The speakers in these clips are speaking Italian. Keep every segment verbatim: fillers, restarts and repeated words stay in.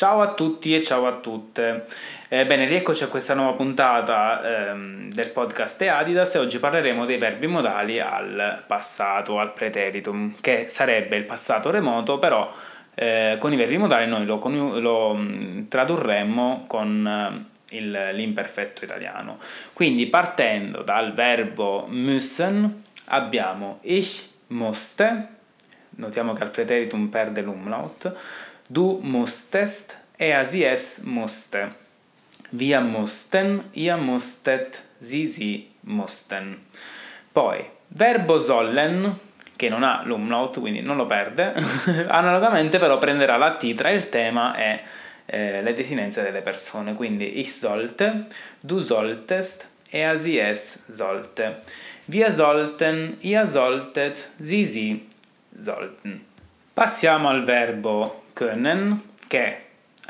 Ciao a tutti e ciao a tutte. Eh, bene, rieccoci a questa nuova puntata ehm, del podcast Adidas e oggi parleremo dei verbi modali al passato, al preteritum, che sarebbe il passato remoto, però eh, con i verbi modali noi lo, con, lo mh, tradurremmo con eh, il, l'imperfetto italiano. Quindi partendo dal verbo müssen abbiamo ich musste, notiamo che al preteritum perde l'umlaut, du mustest e a sie es muste. Wir musten, ihr mustet, sie si musten. Poi, verbo sollen, che non ha l'umlaut, quindi non lo perde, analogamente però prenderà la T tra il tema e eh, le desinenze delle persone, quindi ich sollte, du solltest e a sie es sollte. Wir sollten, ihr solltet, sie si sollten. Passiamo al verbo können, che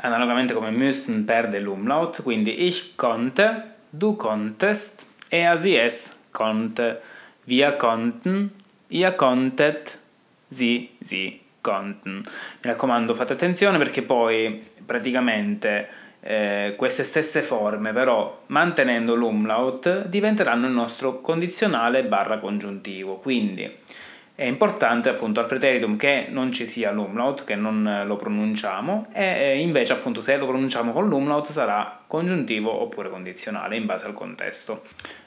analogamente come müssen perde l'umlaut, quindi ich konnte, du konntest e a sie es konnte. Wir konnten, ihr konntet, sie si konnten. Mi raccomando, fate attenzione perché poi praticamente eh, queste stesse forme, però mantenendo l'umlaut, diventeranno il nostro condizionale barra congiuntivo, quindi è importante appunto al preteritum che non ci sia l'umlaut, che non lo pronunciamo, e invece appunto se lo pronunciamo con l'umlaut sarà congiuntivo oppure condizionale in base al contesto.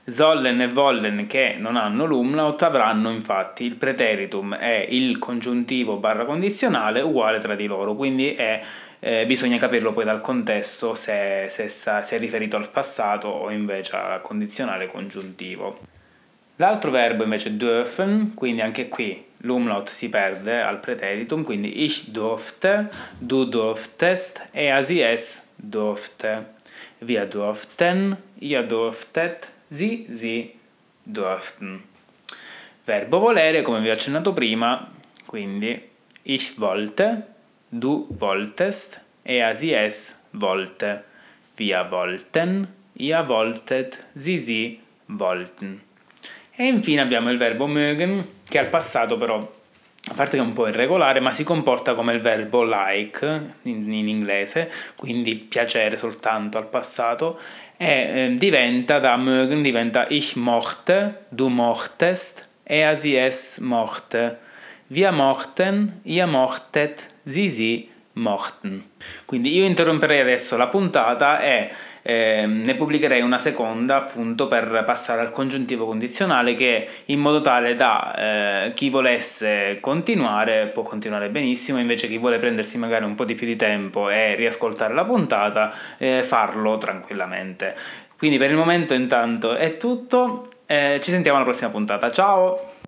Sollen e wollen che non hanno l'umlaut avranno infatti il preteritum e il congiuntivo barra condizionale uguale tra di loro, quindi è, eh, bisogna capirlo poi dal contesto se, se, se è riferito al passato o invece al condizionale congiuntivo. L'altro verbo invece è dürfen, quindi anche qui l'umlaut si perde al preteritum, quindi ich durfte, du durftest e a sie es durfte. Wir durften, ihr durftet, sie si durften. Verbo volere, come vi ho accennato prima, quindi ich wollte, du wolltest e a sie es wollte. Wir wollten, ihr wolltet, sie si wollten. E infine abbiamo il verbo mögen, che al passato però, a parte che è un po' irregolare, ma si comporta come il verbo like in, in inglese, quindi piacere soltanto al passato, e eh, diventa da mögen, diventa ich mochte, du mochtest, e a sie es mochte. Wir mochten, ihr mochtet, sie si mochten. Quindi io interromperei adesso la puntata e Eh, ne pubblicherei una seconda appunto per passare al congiuntivo condizionale, che in modo tale da eh, chi volesse continuare può continuare benissimo, invece chi vuole prendersi magari un po' di più di tempo e riascoltare la puntata eh, farlo tranquillamente. Quindi per il momento intanto è tutto, eh, ci sentiamo alla prossima puntata, ciao!